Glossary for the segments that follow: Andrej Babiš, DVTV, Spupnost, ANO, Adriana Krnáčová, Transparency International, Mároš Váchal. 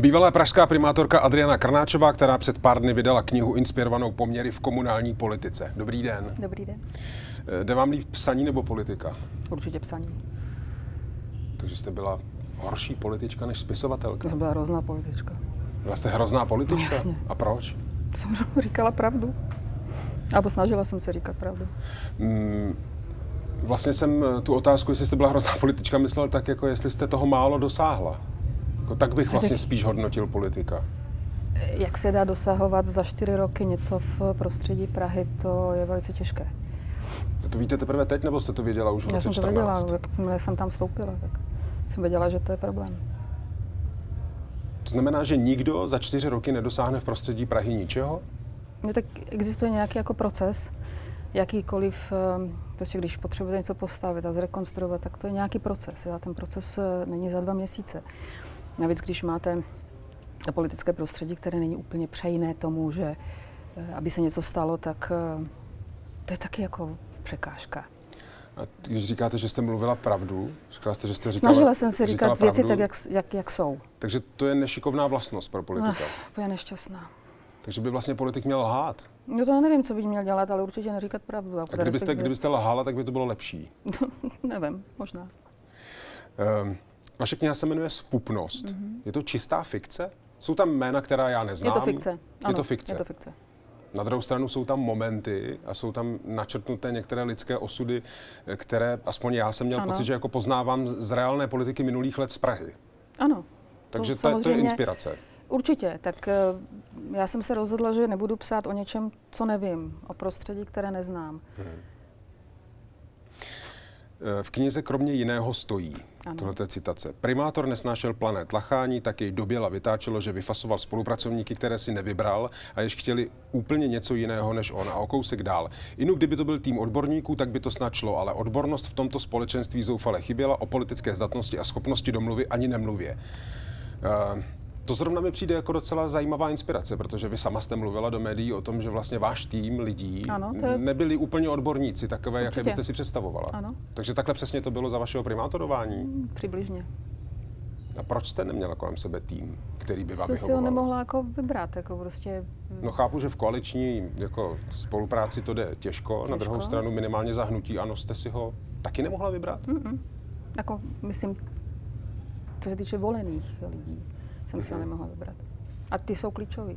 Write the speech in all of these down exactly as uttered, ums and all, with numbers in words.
Bývalá pražská primátorka Adriana Krnáčová, která před pár dny vydala knihu inspirovanou poměry v komunální politice. Dobrý den. Dobrý den. Jde vám líp psaní nebo politika? Určitě psaní. Takže jste byla horší politička než spisovatelka? To byla hrozná politička. Byla jste hrozná politička? No, jasně. A proč? Jsem říkala pravdu. Abo snažila jsem se říkat pravdu. Mm. Vlastně jsem tu otázku, jestli jste byla hrozná politička, myslel tak, jako jestli jste toho málo dosáhla. Jako, tak bych vlastně spíš hodnotil politika. Jak se dá dosahovat za čtyři roky něco v prostředí Prahy, to je velice těžké. A to víte teprve teď, nebo jste to věděla už v roce čtrnáct? Já jsem to věděla, jak jsem tam vstoupila, tak jsem věděla, že to je problém. To znamená, že nikdo za čtyři roky nedosáhne v prostředí Prahy ničeho? No, tak existuje nějaký jako proces. Jakýkoliv, prostě když potřebujete něco postavit a zrekonstruovat, tak to je nějaký proces. A ten proces není za dva měsíce. Navíc, když máte politické prostředí, které není úplně přejné tomu, že aby se něco stalo, tak to je taky jako překážka. A když říkáte, že jste mluvila pravdu, říkala jste, že jste říkala, snažila jsem se říkat pravdu, věci tak, jak, jak, jak jsou. Takže to je nešikovná vlastnost pro politika. Ach, to je nešťastná. Takže by vlastně politik měl lhát? No, to nevím, co by měl dělat, ale určitě neříkat pravdu. A kdybyste, kdybyste lhala, tak by to bylo lepší? Nevím, možná. Um, vaše kniha se jmenuje Spupnost. Mm-hmm. Je to čistá fikce? Jsou tam jména, která já neznám? Je to fikce. Ano, je to fikce. Je to fikce. Na druhou stranu jsou tam momenty a jsou tam načrtnuté některé lidské osudy, které, aspoň já jsem měl ano. pocit, že jako poznávám z reálné politiky minulých let z Prahy. Ano. Takže to, samozřejmě... to je inspirace. Určitě, tak já jsem se rozhodla, že nebudu psát o něčem, co nevím, o prostředí, které neznám. Hmm. V knize kromě jiného stojí, tohle je citace. Primátor nesnášel plané tlachání, tak jej doběla vytáčelo, že vyfasoval spolupracovníky, které si nevybral a jež chtěli úplně něco jiného než on a o kousek dál. Inu, kdyby to byl tým odborníků, tak by to snad šlo, ale odbornost v tomto společenství zoufale chyběla, o politické zdatnosti a schopnosti domluvy ani nemluvě. Uh, To zrovna mi přijde jako docela zajímavá inspirace, protože vy sama jste mluvila do médií o tom, že vlastně váš tým lidí ano, je... nebyli úplně odborníci takové, určitě, jaké byste si představovala. Ano. Takže takhle přesně to bylo za vašeho primátorování? Mm, přibližně. A proč jste neměla kolem sebe tým, který by vám vyhovoval? Si ho nemohla jako vybrat, jako prostě... No, chápu, že v koaliční jako spolupráci to jde těžko, těžko. Na druhou stranu minimálně za hnutí ANO jste si ho taky nemohla vybrat? Mm-mm. Jako, myslím, co se týče volených lidí. Jsem si ho nemohla vybrat. A ty jsou klíčoví.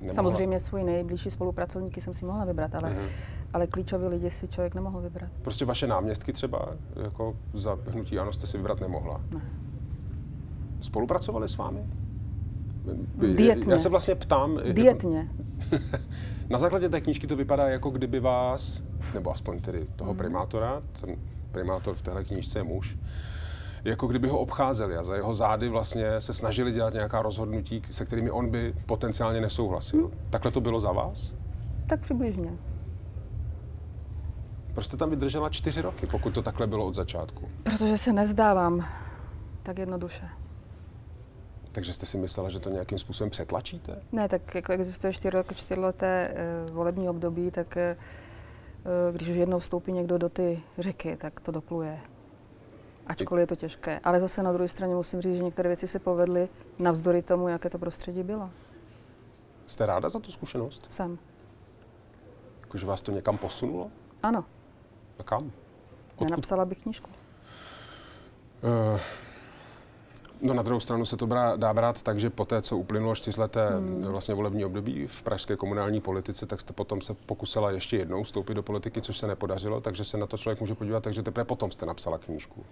Nemohla. Samozřejmě svůj nejbližší spolupracovníky jsem si mohla vybrat, ale, mm-hmm. ale klíčoví lidi si člověk nemohl vybrat. Prostě vaše náměstky třeba jako za hnutí ANO jste si vybrat nemohla? Ne. Spolupracovali s vámi? Dietně. Já se vlastně ptám... Dietně. Jako, na základě té knížky to vypadá, jako kdyby vás, nebo aspoň tedy toho mm-hmm. primátora, ten primátor v téhle knížce je muž, jako kdyby ho obcházeli a za jeho zády vlastně se snažili dělat nějaká rozhodnutí, se kterými on by potenciálně nesouhlasil. Hmm. Takhle to bylo za vás? Tak přibližně. Proč jste tam vydržela čtyři roky, pokud to takhle bylo od začátku? Protože se nevzdávám tak jednoduše. Takže jste si myslela, že to nějakým způsobem přetlačíte? Ne, tak jako existuje čtyřleté volební období, tak když už jednou vstoupí někdo do ty řeky, tak to dopluje. Ačkoliv je to těžké. Ale zase na druhé straně musím říct, že některé věci se povedly navzdory tomu, jaké to prostředí bylo. Jste ráda za tu zkušenost? Jsem. Jakože vás to někam posunulo? Ano. A kam? Odkud? Nenapsala bych knížku. Uh, no, na druhou stranu se to brá, dá brát tak, že poté, co uplynulo čtyřleté hmm. vlastně volební období v pražské komunální politice, tak jste potom se pokusila ještě jednou vstoupit do politiky, což se nepodařilo, takže se na to člověk může podívat, takže teprve potom jste napsala knížku.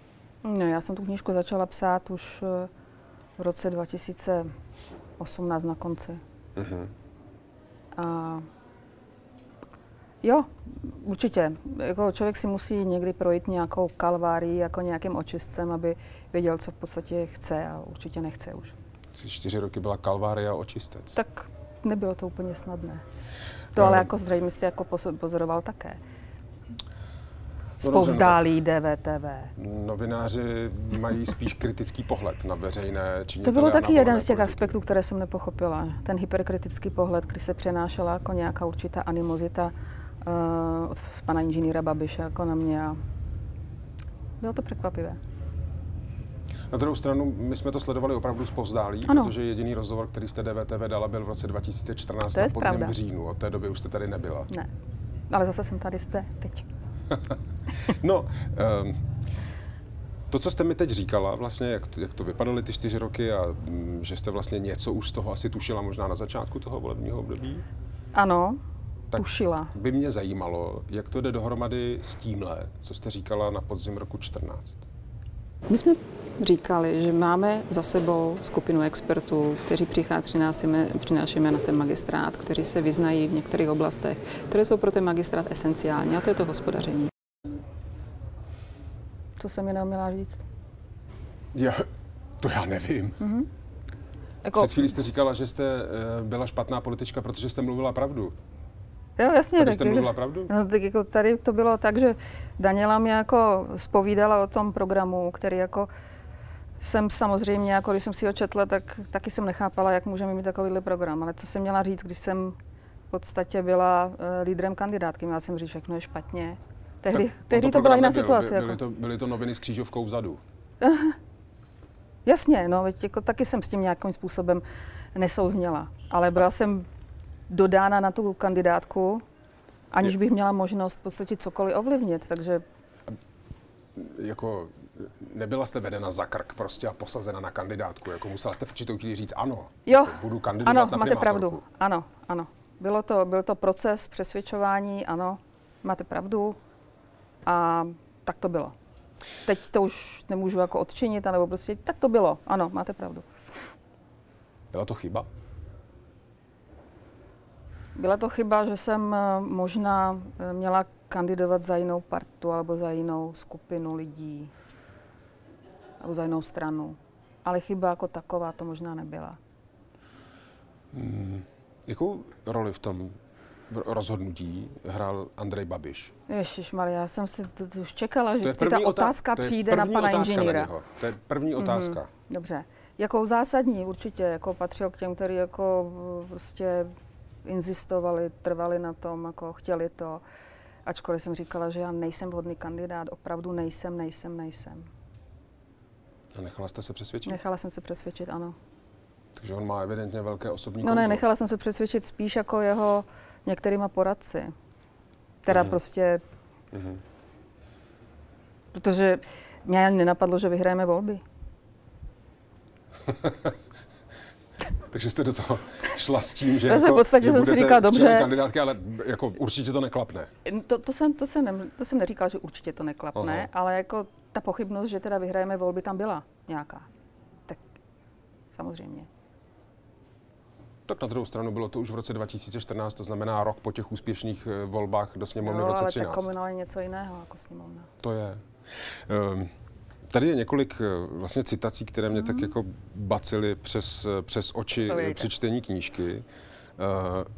No, já jsem tu knížku začala psát už v roce dva tisíce osmnáct na konci. Uh-huh. A jo, určitě. Jako člověk si musí někdy projít nějakou kalvárii, jako nějakým očistcem, aby věděl, co v podstatě chce a určitě nechce už. Čtyři roky byla kalvária očistec. Tak nebylo to úplně snadné. To no, ale jako zřejmě jste jako pozoroval také. Spouzdálí D V T V. Novináři mají spíš kritický pohled na veřejné činitele. To bylo taky jeden z těch politiky. aspektů, které jsem nepochopila. Ten hyperkritický pohled, kdy se přenášela jako nějaká určitá animozita uh, od pana inženýra Babiše jako na mě. A bylo to překvapivé. Na druhou stranu, my jsme to sledovali opravdu zpovzdálí, protože jediný rozhovor, který jste D V T V dala, byl v roce dva tisíce čtrnáct na podzim v říjnu. Od té doby už jste tady nebyla. Ne, ale zase jsem tady zde teď. No, um, to, co jste mi teď říkala, vlastně, jak, jak to vypadaly ty čtyři roky a m, že jste vlastně něco už z toho asi tušila možná na začátku toho volebního období? Ano, tak tušila. By mě zajímalo, jak to jde dohromady s tímhle, co jste říkala na podzim roku čtrnáct. My jsme říkali, že máme za sebou skupinu expertů, kteří přinášíme na ten magistrát, kteří se vyznají v některých oblastech, které jsou pro ten magistrát esenciální, a to je to hospodaření. Co jsem mi neuměla říct? Já, to já nevím. Mm-hmm. Jako... Před chvílí jste říkala, že jste byla špatná politička, protože jste mluvila pravdu. Jo, jasně. Tady jste mluvila pravdu? No, tak jako tady to bylo tak, že Daniela mě jako zpovídala o tom programu, který jako jsem samozřejmě, jako když jsem si ho četla, tak taky jsem nechápala, jak můžeme mít takovýhle program. Ale co jsem měla říct, když jsem v podstatě byla uh, lídrem kandidátky, měla jsem říct, všechno je špatně. Tehdy, tak, tehdy to byla jiná situace. By, byly, jako. to, byly to noviny s křížovkou vzadu. Jasně, no, jako, taky jsem s tím nějakým způsobem nesouzněla, ale byla jsem dodána na tu kandidátku, aniž bych měla možnost v podstatě cokoliv ovlivnit, takže... Jako nebyla jste vedena za krk prostě a posazena na kandidátku, jako musela jste v určitou chvíli říct ano, jo, budu kandidovat ano, na máte pravdu, ano, ano. Bylo to, byl to proces přesvědčování, ano, máte pravdu a tak to bylo. Teď to už nemůžu jako odčinit, nebo prostě tak to bylo, ano, máte pravdu. Byla to chyba? Byla to chyba, že jsem možná měla kandidovat za jinou partu alebo za jinou skupinu lidí, nebo za jinou stranu. Ale chyba jako taková to možná nebyla. Hmm. Jakou roli v tom rozhodnutí hrál Andrej Babiš? Ježišmarja, já jsem si to už čekala, že ta otázka přijde na pana inženýra. To je první otázka. Mm-hmm. Dobře. Jako zásadní určitě, jako patřil k těm, který jako prostě... inzistovali, trvali na tom, jako chtěli to, ačkoliv jsem říkala, že já nejsem vhodný kandidát, opravdu nejsem, nejsem, nejsem. A nechala jste se přesvědčit? Nechala jsem se přesvědčit, ano. Takže on má evidentně velké osobní kouzlo. No ne, nechala jsem se přesvědčit spíš jako jeho některýma poradci. Teda mm-hmm. prostě... Mm-hmm. Protože mě ani nenapadlo, že vyhrajeme volby. Takže jste do toho šla s tím, že, jako, v podstatě že jsem budete si říkala, dobře, kandidátky, ale jako určitě to neklapne. To, to, jsem, to, jsem ne, to jsem neříkala, že určitě to neklapne, aha, ale jako ta pochybnost, že teda vyhrajeme volby, tam byla nějaká. Tak samozřejmě. Tak na druhou stranu bylo to už v roce dva tisíce čtrnáct, to znamená rok po těch úspěšných volbách do sněmovny v roce třináct. Ale ta komunál je něco jiného jako sněmovna. To je. Um, Tady je několik vlastně citací, které mě mm-hmm. tak jako bacily přes, přes oči Povějte. při čtení knížky. Uh,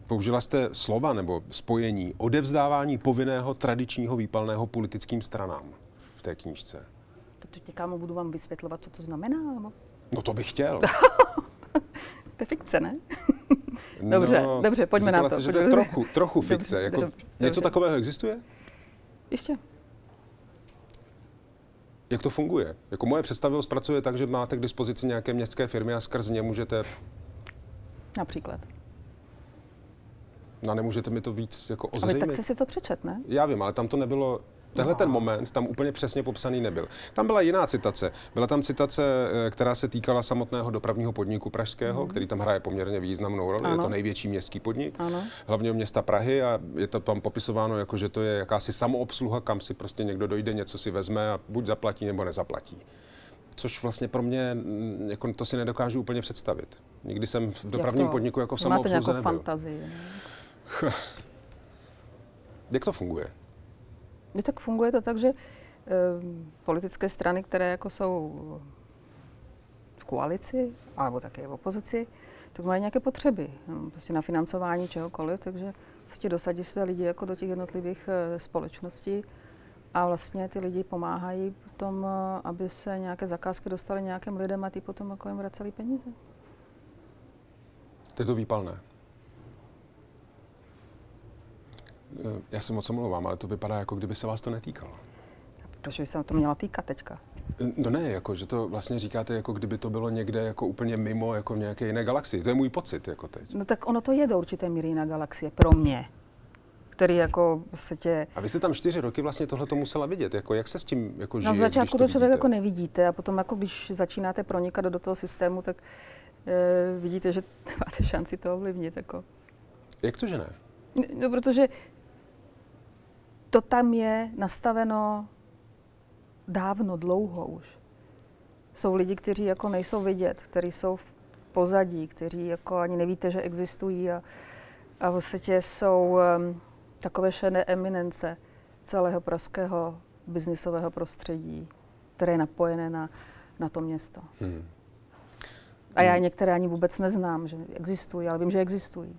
použila jste slova nebo spojení odevzdávání povinného tradičního výpalného politickým stranám v té knížce. To teď kámo, budu vám vysvětlovat, co to znamená? Nebo? No to bych chtěl. To je fikce, ne? Dobře, no, dobře, pojďme na to. Jste, že to je trochu, trochu fikce. Dobře, jako, dobře, něco dobře. Takového existuje? Ještě. Jak to funguje? Jako moje představivost pracuje tak, že máte k dispozici nějaké městské firmy a skrz ně můžete... Například. No nemůžete mi to víc jako ozřejmit? Ale tak jsi si to přečet, ne? Já vím, ale tam to nebylo... Tenhle no. ten moment tam úplně přesně popsaný nebyl. Tam byla jiná citace. Byla tam citace, která se týkala samotného dopravního podniku pražského, mm. který tam hraje poměrně významnou roli. Ano. Je to největší městský podnik, ano. hlavně města Prahy, a je to tam popisováno jako, že to je jakási samoobsluha, kam si prostě někdo dojde, něco si vezme a buď zaplatí, nebo nezaplatí. Což vlastně pro mě, jako to si nedokážu úplně představit. Nikdy jsem v dopravním podniku jako v samoobsluze nebyl. Máte nějakou fantazii. Ne? Jak to funguje? Tak funguje to tak, že e, politické strany, které jako jsou v koalici, alebo také v opozici, tak mají nějaké potřeby, prostě na financování čehokoliv, takže se dosadí své lidi jako do těch jednotlivých e, společností a vlastně ty lidi pomáhají potom, aby se nějaké zakázky dostaly nějakým lidem a ty potom jako jim vraceli peníze. To je to výpalné. Já se moc omlouvám, ale to vypadá, jako kdyby se vás to netýkalo. Protože jsem to měla týkat teďka. No ne, jako, že to vlastně říkáte, jako kdyby to bylo někde jako úplně mimo, jako v nějaké jiné galaxii. To je můj pocit, jako teď. No tak ono to je do určité míry jiná galaxie, pro mě, který jako se tě... A vy jste tam čtyři roky vlastně tohle to musela vidět, jako jak se s tím jako žije? No v začátku to, to člověk jako nevidíte a potom jako když začínáte pronikat do toho systému, tak e, vidíte, že máte šanci to ovlivnit, jako. Jak to, že ne? No, no protože to tam je nastaveno dávno, dlouho už. Jsou lidi, kteří jako nejsou vidět, kteří jsou v pozadí, kteří jako ani nevíte, že existují a, a v podstatě jsou um, takové šedé eminence celého pražského biznisového prostředí, které je napojené na, na to město. Hmm. A já některé ani vůbec neznám, že existují, ale vím, že existují.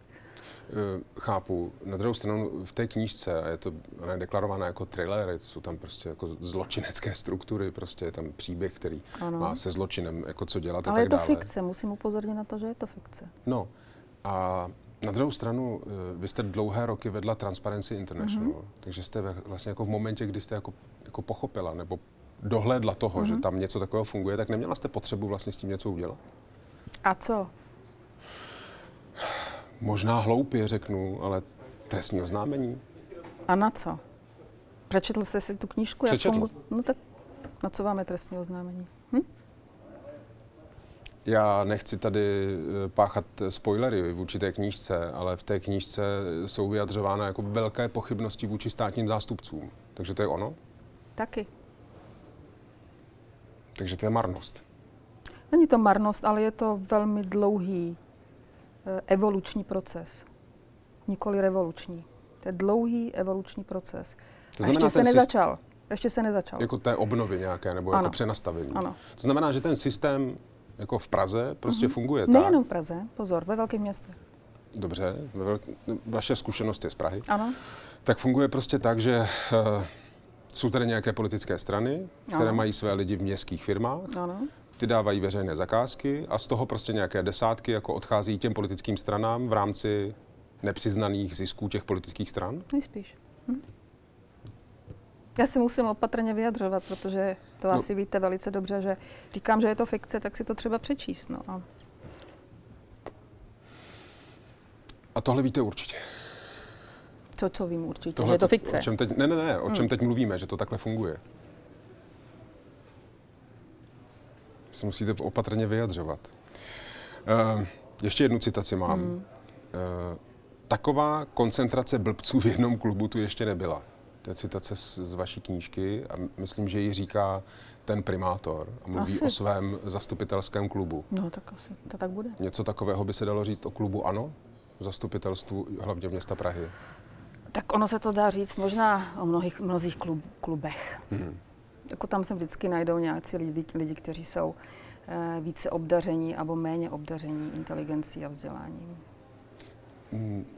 Chápu. Na druhou stranu v té knížce, a je to ona je deklarována jako thriller, jsou tam prostě jako zločinecké struktury, prostě je tam příběh, který ano. má se zločinem jako co dělat. Ale a tak je to dále. Fikce, musím upozornit na to, že je to fikce. No a na druhou stranu vy jste dlouhé roky vedla Transparency International, mm-hmm. takže jste vlastně jako v momentě, kdy jste jako, jako pochopila nebo dohlédla toho, mm-hmm. že tam něco takového funguje, tak neměla jste potřebu vlastně s tím něco udělat? A co? Možná hloupě řeknu, ale trestní oznámení. A na co? Přečetl jste si tu knížku? Přečetl. Jak no tak na co máme trestní oznámení? Hm? Já nechci tady páchat spoilery vůči té knížce, ale v té knížce jsou vyjadřována jako velké pochybnosti vůči státním zástupcům. Takže to je ono? Taky. Takže to je marnost. Není to marnost, ale je to velmi dlouhý evoluční proces, nikoli revoluční. To je dlouhý evoluční proces. A ještě se nezačal. Ještě se nezačal. Jako té obnovy nějaké, nebo ano. jako přenastavení. Ano. To znamená, že ten systém jako v Praze prostě uh-huh. funguje tak? Nejenom v Praze, pozor, ve velkých městech. Dobře, ve velk... vaše zkušenost je z Prahy. Ano. Tak funguje prostě tak, že uh, jsou tady nějaké politické strany, ano. které mají své lidi v městských firmách. Ano. Ty dávají veřejné zakázky a z toho prostě nějaké desátky jako odchází těm politickým stranám v rámci nepřiznaných zisků těch politických stran? Nejspíš. Hm? Já si musím opatrně vyjadřovat, protože to no. asi víte velice dobře, že říkám, že je to fikce, tak si to třeba přečíst. No a... a tohle víte určitě? Co, co vím určitě, tohle že je to fikce? O čem teď, ne, ne, ne, o čem hmm. teď mluvíme, že to takhle funguje. Se musíte opatrně vyjadřovat. E, ještě jednu citaci mám. Mm. E, taková koncentrace blbců v jednom klubu tu ještě nebyla. To je citace z, z vaší knížky a myslím, že ji říká ten primátor a mluví asi. O svém zastupitelském klubu. No tak asi to tak bude. Něco takového by se dalo říct o klubu ANO, zastupitelstvu hlavně města Prahy. Tak ono se to dá říct možná o mnohých, mnohých klub, klubech. Mm. Jako tam se vždycky najdou nějací lidi, lidi, kteří jsou e, více obdaření nebo méně obdaření inteligencí a vzděláním.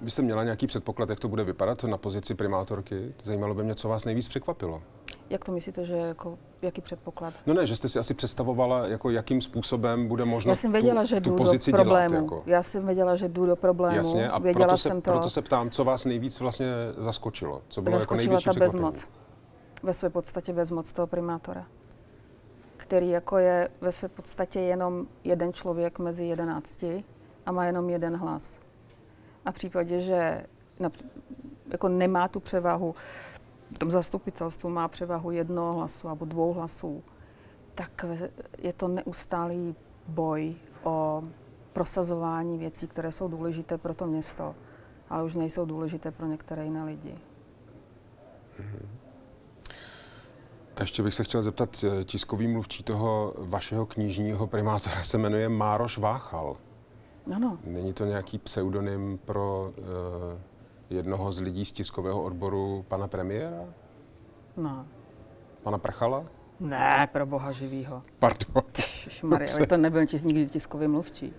Vy jste měla nějaký předpoklad, jak to bude vypadat na pozici primátorky? Zajímalo by mě, co vás nejvíc překvapilo. Jak to myslíte, že jako, jaký předpoklad? No ne, že jste si asi představovala, jako, jakým způsobem bude možno tu, tu pozici do dělat. Jako. Já jsem věděla, že jdu do problému. Jasně, a věděla proto, jsem se, to... proto se ptám, co vás nejvíc vlastně zaskočilo? Co bylo zaskočila jako největší překvapení? Bezmoc. Ve své podstatě bezmoc toho primátora, který jako je ve své podstatě jenom jeden člověk mezi jedenácti a má jenom jeden hlas. A v případě, že jako nemá tu převahu, v tom zastupitelstvu má převahu jednoho hlasu nebo dvou hlasů, tak je to neustálý boj o prosazování věcí, které jsou důležité pro to město, ale už nejsou důležité pro některé jiné lidi. Mm-hmm. A ještě bych se chtěl zeptat, tiskový mluvčí toho vašeho knižního primátora se jmenuje Mároš Váchal. Ano. Není to nějaký pseudonym pro uh, jednoho z lidí z tiskového odboru pana premiéra? No. Pana Prchala? Ne, pro boha živýho. Pardon. Ježišmarja, ale to nebyl nikdy tiskový mluvčí.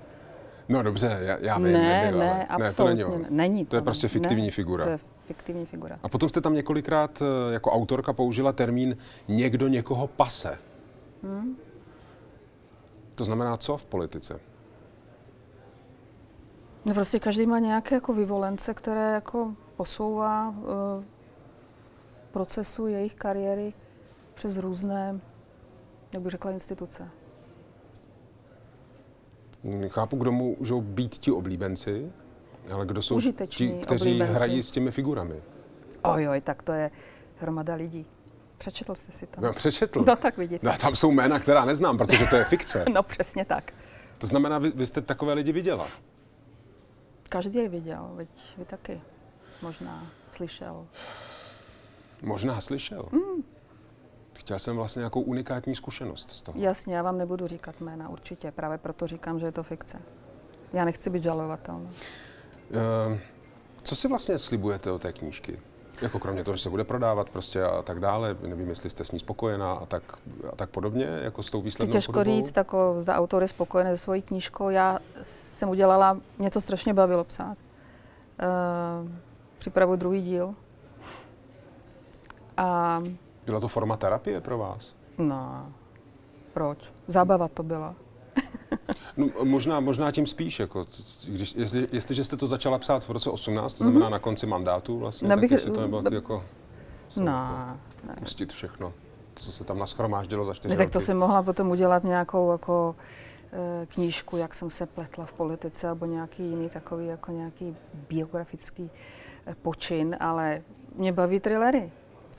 No dobře, já, já vím, ne, nebyl, ne, ale absolutně ne, to není on. Není to, to je prostě fiktivní ne, figura. To je fiktivní figura. A potom jste tam několikrát jako autorka použila termín někdo někoho pase. Hmm? To znamená co v politice? No prostě každý má nějaké jako vyvolence, které jako posouvá uh, procesu jejich kariéry přes různé jak bych řekla, instituce. Chápu, kdo můžou být ti oblíbenci, ale kdo jsou užiteční ti, kteří oblíbenci hrají s těmi figurami? Ojoj, tak to je hromada lidí. Přečetl jste si to? No, přečetl. No, tak vidíte. No, tam jsou jména, která neznám, protože to je fikce. No, přesně tak. To znamená, vy, vy jste takové lidi viděla? Každý je viděl, veď vy taky. Možná slyšel. Možná slyšel? Mm. Chtěl jsem vlastně nějakou unikátní zkušenost z toho. Jasně, já vám nebudu říkat jména, určitě. Právě proto říkám, že je to fikce. Já nechci být žalovatelná. E, co si vlastně slibujete od té knížky? Jako kromě toho, že se bude prodávat prostě a tak dále, nevím, jestli jste s ní spokojená a tak, a tak podobně, jako s tou výslednou těžko podobou? Těžko říct, tako, zda autor je spokojený se svojí knížkou. Já jsem udělala, mě to strašně bavilo psát. E, připravuji druhý díl. A byla to forma terapie pro vás? No, proč? Zábava to byla. No, možná, možná tím spíš, jako, když, jestli, jestliže jste to začala psát v roce osmnáct, to znamená mm-hmm. na konci mandátu vlastně, Nebych, tak jestli to nebylo jako no, ne. pustit všechno, co se tam nashromáždilo za čtyři ne, roky. Tak to jsem mohla potom udělat nějakou jako, e, knížku, jak jsem se pletla v politice, nebo nějaký jiný takový, jako nějaký biografický e, počin, ale mě baví thrillery.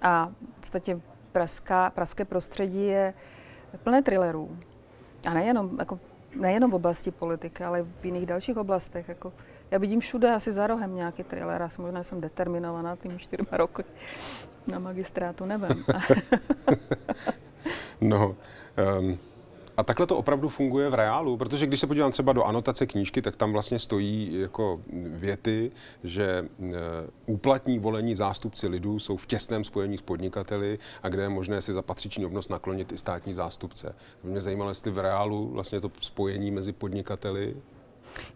A v podstatě pražská, pražské prostředí je plné thrillerů. A nejenom, jako, nejenom v oblasti politiky, ale v jiných dalších oblastech. Jako, já vidím všude asi za rohem nějaký thriller. Asi možná jsem determinovaná tím čtyřma roky na magistrátu, nevím. No, um, a takhle to opravdu funguje v reálu, protože když se podívám třeba do anotace knížky, tak tam vlastně stojí jako věty, že úplatní volení zástupci lidu jsou v těsném spojení s podnikateli a kde je možné si za patřiční obnost naklonit i státní zástupce. Mě zajímalo, jestli v reálu vlastně to spojení mezi podnikateli.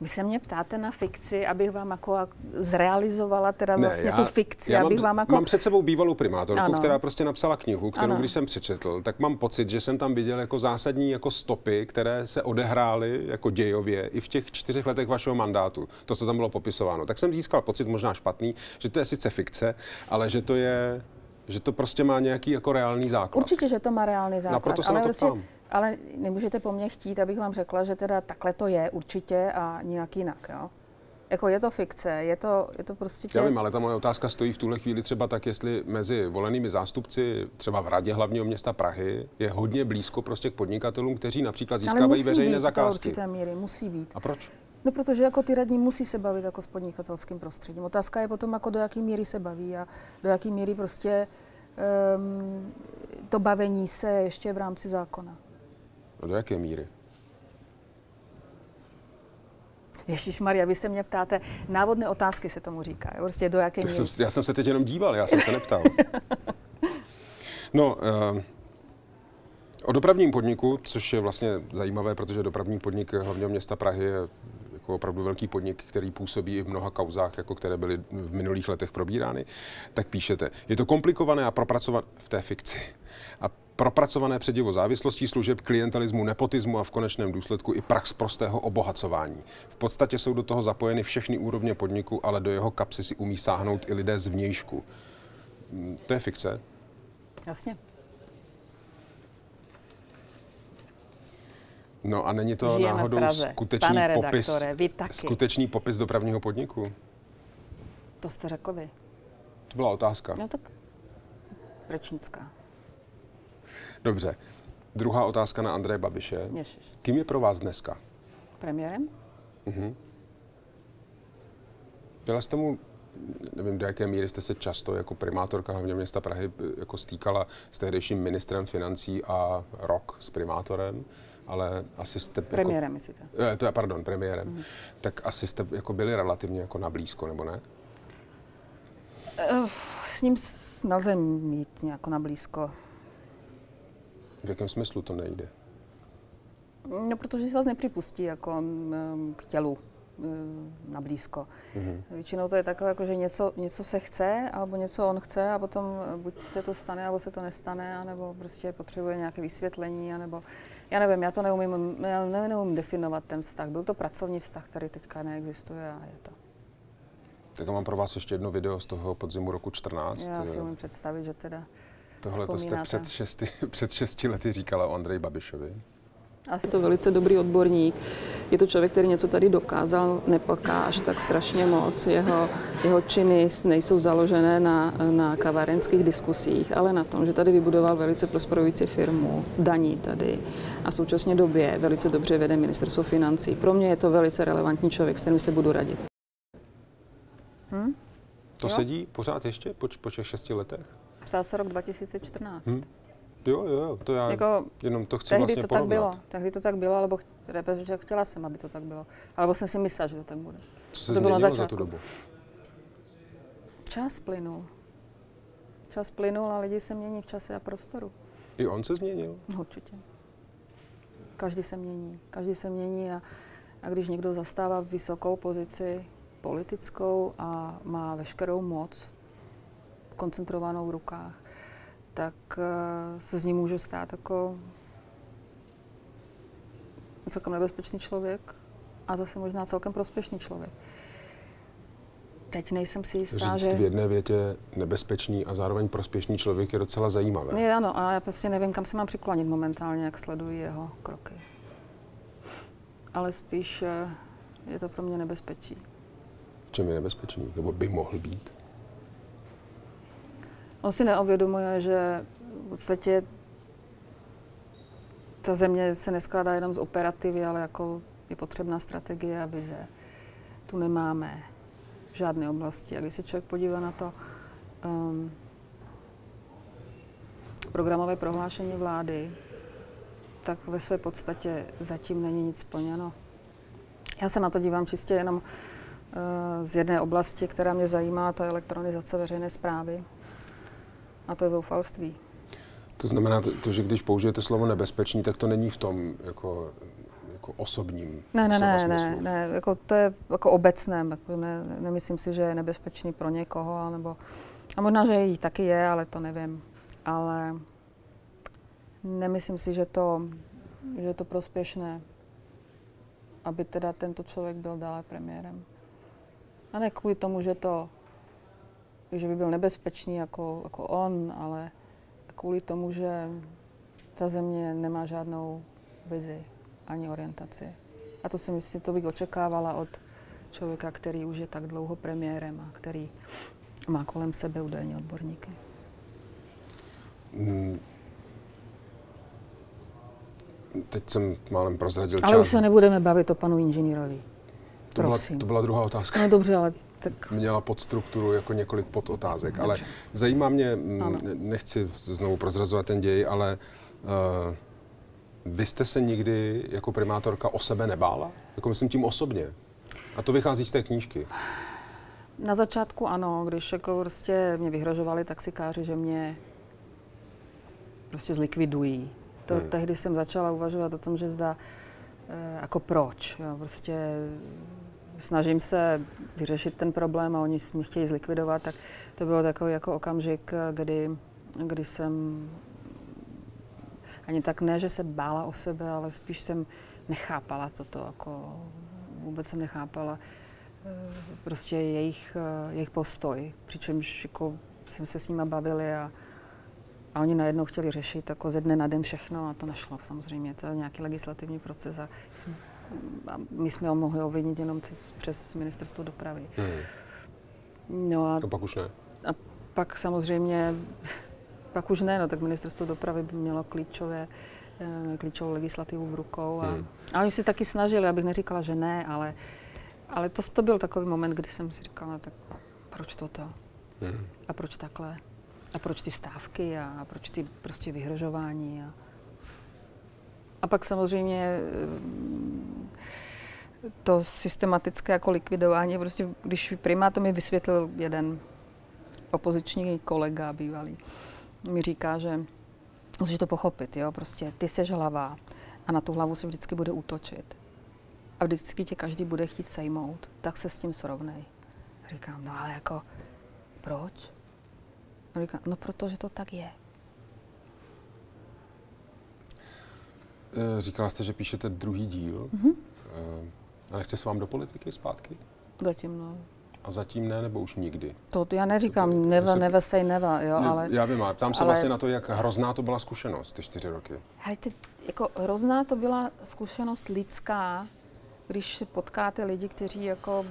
Vy se mě ptáte na fikci, abych vám jako zrealizovala teda vlastně ne, já, tu fikci, já mám, abych vám jako... Mám před sebou bývalou primátorku, ano. která prostě napsala knihu, kterou ano. když jsem přečetl, tak mám pocit, že jsem tam viděl jako zásadní jako stopy, které se odehrály jako dějově i v těch čtyřech letech vašeho mandátu, to, co tam bylo popisováno. Tak jsem získal pocit, možná špatný, že to je sice fikce, ale že to je, že to prostě má nějaký jako reálný základ. Určitě, že to má reálný základ. No, proto se na to ptám. Ale nemůžete po mně chtít, abych vám řekla, že teda takhle to je určitě a nějak jinak, jo? Jako je to fikce, je to, je to prostě... Tě... Já vím, ale ta moje otázka stojí v tuhle chvíli třeba tak, jestli mezi volenými zástupci třeba v Radě hlavního města Prahy je hodně blízko prostě k podnikatelům, kteří například získávají veřejné zakázky. Ale musí být do určité míry, musí být. A proč? No, protože jako ty radní musí se bavit jako s podnikatelským prostředím. Otázka je potom, jako do jaký míry se baví a do jaký míry prostě um, to bavení se ještě v rámci zákona. A do jaké míry? Ježišmarja, vy se mě ptáte, návodné otázky se tomu říká. Prostě do jaké míry? Já jsem se teď jenom díval, já jsem se neptal. No, uh, o dopravním podniku, což je vlastně zajímavé, protože dopravní podnik hlavního města Prahy je jako opravdu velký podnik, který působí i v mnoha kauzách, jako které byly v minulých letech probírány, tak píšete. Je to komplikované a propracované v té fikci. A propracované předivo závislostí služeb, klientelismu, nepotismu a v konečném důsledku i prax prostého obohacování. V podstatě jsou do toho zapojeny všechny úrovně podniku, ale do jeho kapsy si umí sáhnout i lidé z vnějšku. To je fikce? Jasně. No a není to žijeme náhodou skutečný popis, skutečný popis dopravního podniku? To jste řekl vy. To byla otázka. No tak rečnická. Dobře. Druhá otázka na Andreje Babiše. Ježiš. Kým je pro vás dneska? Premiérem. Uh-huh. Byla jste mu, nevím, do jaké míry jste se často jako primátorka hlavního města Prahy jako stýkala s tehdejším ministrem financí a rok s primátorem, ale asi jste... Premiérem, jako, myslíte? Ne, to je, pardon, premiérem. Uh-huh. Tak asi jste jako byli relativně jako nablízko, nebo ne? Uh, s ním nelze mít nějak nablízko. V jakém smyslu to nejde? No, protože si vás nepřipustí jako k tělu nablízko. Mm-hmm. Většinou to je takové, jako, že něco, něco se chce, alebo něco on chce a potom buď se to stane, nebo se to nestane, anebo prostě potřebuje nějaké vysvětlení, anebo já nevím, já to neumím, já neumím definovat ten vztah. Byl to pracovní vztah, který teďka neexistuje a je to. Tak já mám pro vás ještě jedno video z toho podzimu roku čtrnáct. Já si umím představit, že teda Tohle to jste před šesti, před šesti lety říkala o Andreji Babišovi. Asi to velice dobrý odborník. Je to člověk, který něco tady dokázal, neplká až tak strašně moc. Jeho, jeho činy nejsou založené na, na kavárenských diskusích, ale na tom, že tady vybudoval velice prosperující firmu, daní tady a současně době velice dobře vede ministerstvo financí. Pro mě je to velice relevantní člověk, s kterým se budu radit. Hm? To jo? Sedí pořád ještě po, po těch šesti letech? Psal se rok dva tisíce čtrnáct. Hm? Jo, jo, jo, to já jako, jenom to chci tehdy vlastně to porovnat. Tak bylo, tehdy to tak bylo, alebo chtěla, chtěla jsem, aby to tak bylo. Alebo jsem si myslela, že to tak bude. Co se to změnilo bylo za tu dobu? Čas plynul. Čas plynul a lidi se mění v čase a prostoru. I on se změnil? Určitě. Každý se mění. Každý se mění a, a když někdo zastává vysokou pozici politickou a má veškerou moc koncentrovanou v rukách, tak se z ní může stát jako celkem nebezpečný člověk a zase možná celkem prospěšný člověk. Teď nejsem si jistá, že... Říct v jedné větě nebezpečný a zároveň prospěšný člověk je docela zajímavé. Ne, ano, a já prostě nevím, kam se mám přiklonit momentálně, jak sleduji jeho kroky. Ale spíš je to pro mě nebezpečí. V čem je nebezpečný? Nebo by mohl být? On si neuvědomuje, že v podstatě ta země se neskládá jenom z operativy, ale jako je potřebná strategie a vize. Tu nemáme v žádné oblasti. A když se člověk podívá na to um, programové prohlášení vlády, tak ve své podstatě zatím není nic splněno. Já se na to dívám čistě jenom uh, z jedné oblasti, která mě zajímá, to je elektronizace veřejné správy. A to je zoufalství. To znamená, to, to, že když použijete slovo nebezpečný, tak to není v tom jako, jako osobním ne, ne, ne, ne, ne, jako to je jako obecném. Jako ne, nemyslím si, že je nebezpečný pro někoho, anebo, a možná, že jí taky je, ale to nevím. Ale nemyslím si, že to, že je to prospěšné, aby teda tento člověk byl dále premiérem. A ne kvůli tomu, že to že by byl nebezpečný jako, jako on, ale kvůli tomu, že ta země nemá žádnou vizi ani orientaci. A to si myslím, to bych očekávala od člověka, který už je tak dlouho premiérem a který má kolem sebe údajně odborníky. Hmm. Teď jsem málem prozradil čas. Ale už se nebudeme bavit o panu inženýrovi. To byla, to byla druhá otázka. No dobře, ale... Tak. Měla podstrukturu jako několik podotázek, ale zajímá mě, ano. Nechci znovu prozrazovat ten děj, ale uh, vy jste se nikdy jako primátorka o sebe nebála? Jako myslím tím osobně. A to vychází z té knížky. Na začátku ano, když jako prostě mě vyhrožovali taxikáři, že mě prostě zlikvidují. To hmm. tehdy jsem začala uvažovat o tom, že zda, uh, jako proč, jo, prostě... Snažím se vyřešit ten problém a oni mě chtějí zlikvidovat, tak to bylo takový jako okamžik, kdy, kdy jsem ani tak ne, že se bála o sebe, ale spíš jsem nechápala toto, jako vůbec jsem nechápala prostě jejich, jejich postoj, přičemž jako jsem se s nima bavili a, a oni najednou chtěli řešit jako ze dne na den všechno a to nešlo samozřejmě, to je nějaký legislativní proces a jsem A my jsme ho mohli ovlivnit jenom přes ministerstvo dopravy. Hmm. No a, a pak už ne? A pak samozřejmě, pak už ne, no tak ministerstvo dopravy by mělo klíčové, klíčovou legislativu v rukou. A, hmm. a oni si taky snažili, abych neříkala, že ne, ale, ale to, to byl takový moment, kdy jsem si říkala, tak proč toto? Hmm. A proč takhle? A proč ty stávky? A, a proč ty prostě vyhrožování? A, A pak samozřejmě to systematické jako likvidování, prostě když primátor mi vysvětlil jeden opoziční kolega bývalý, mi říká, že musíš to pochopit, jo, prostě ty seš hlava a na tu hlavu se vždycky bude útočit a vždycky tě každý bude chtít sejmout, tak se s tím srovnej. Říkám, no ale jako, proč? Říkám, no protože to tak je. Říkala jste, že píšete druhý díl, mm-hmm. ale chce se vám do politiky zpátky? Zatím ne. A zatím ne, nebo už nikdy? To já neříkám, never, never say never, jo, ne, ale... Já vím, ale ptám se ale, vlastně na to, jak hrozná to byla zkušenost, ty čtyři roky. Hele, ty, jako hrozná to byla zkušenost lidská, když potkáte lidi, kteří jako...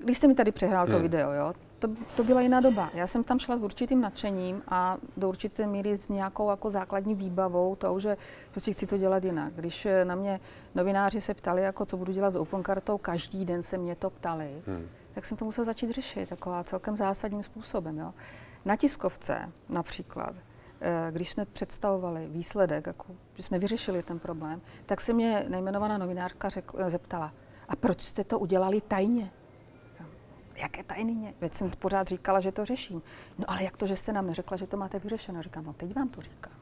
Když jste mi tady přehrál hmm. to video, jo, to, to byla jiná doba. Já jsem tam šla s určitým nadšením a do určité míry s nějakou jako základní výbavou toho, že prostě chci to dělat jinak. Když na mě novináři se ptali, jako co budu dělat s Open kartou, každý den se mě to ptali, hmm. tak jsem to musela začít řešit jako a celkem zásadním způsobem. Jo. Na tiskovce například, když jsme představovali výsledek, jako, že jsme vyřešili ten problém, tak se mě nejmenovaná novinárka řekl, zeptala, a proč jste to udělali tajně? Jaké tajný? Věc jsem pořád říkala, že to řeším. No ale jak to, že jste nám neřekla, že to máte vyřešeno? Říkám, no teď vám to říkám.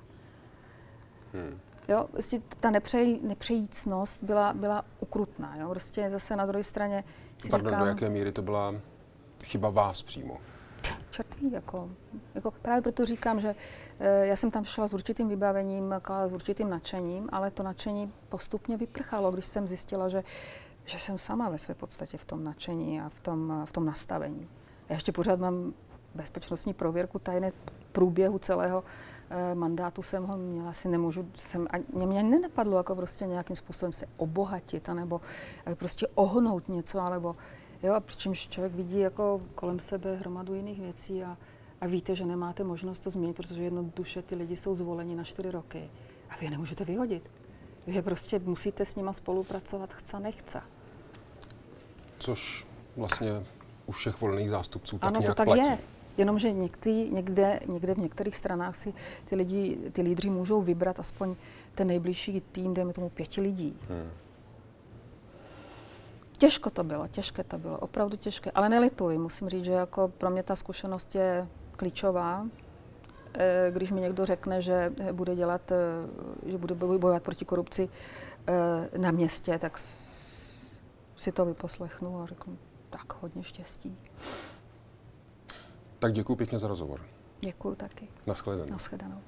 Hmm. Jo, prostě ta nepřej, nepřejícnost byla, byla ukrutná, jo, prostě zase na druhé straně si Pardon, říkám... do jaké míry to byla chyba vás přímo? Čertví, jako, jako právě proto říkám, že e, já jsem tam šla s určitým vybavením, s určitým nadšením, ale to nadšení postupně vyprchalo, když jsem zjistila, že že jsem sama ve své podstatě v tom nadšení a v tom, v tom nastavení. Já ještě pořád mám bezpečnostní prověrku tajné průběhu celého eh, mandátu jsem ho měla, si nemůžu, jsem, a mě nenapadlo jako prostě nějakým způsobem se obohatit, anebo prostě ohnout něco, alebo, jo, a přičemž člověk vidí jako kolem sebe hromadu jiných věcí a, a víte, že nemáte možnost to změnit, protože jednoduše ty lidi jsou zvoleni na čtyři roky a vy je nemůžete vyhodit. Vy je prostě musíte s nima spolupracovat, chce, nechce. Což vlastně u všech volených zástupců tak ano, nějak to tak platí. Je. Jenomže někdy, někde, někde v některých stranách si ty lidi, ty lídři můžou vybrat aspoň ten nejbližší tým, dejme tomu pěti lidí. Hmm. Těžko to bylo, těžké to bylo, opravdu těžké, ale nelituji. Musím říct, že jako pro mě ta zkušenost je klíčová. Když mi někdo řekne, že bude dělat, že bude bojovat proti korupci na městě, tak si to vyposlechnu a řeknu, tak hodně štěstí. Tak děkuji pěkně za rozhovor. Děkuji taky. Nashledanou. Nashledanou.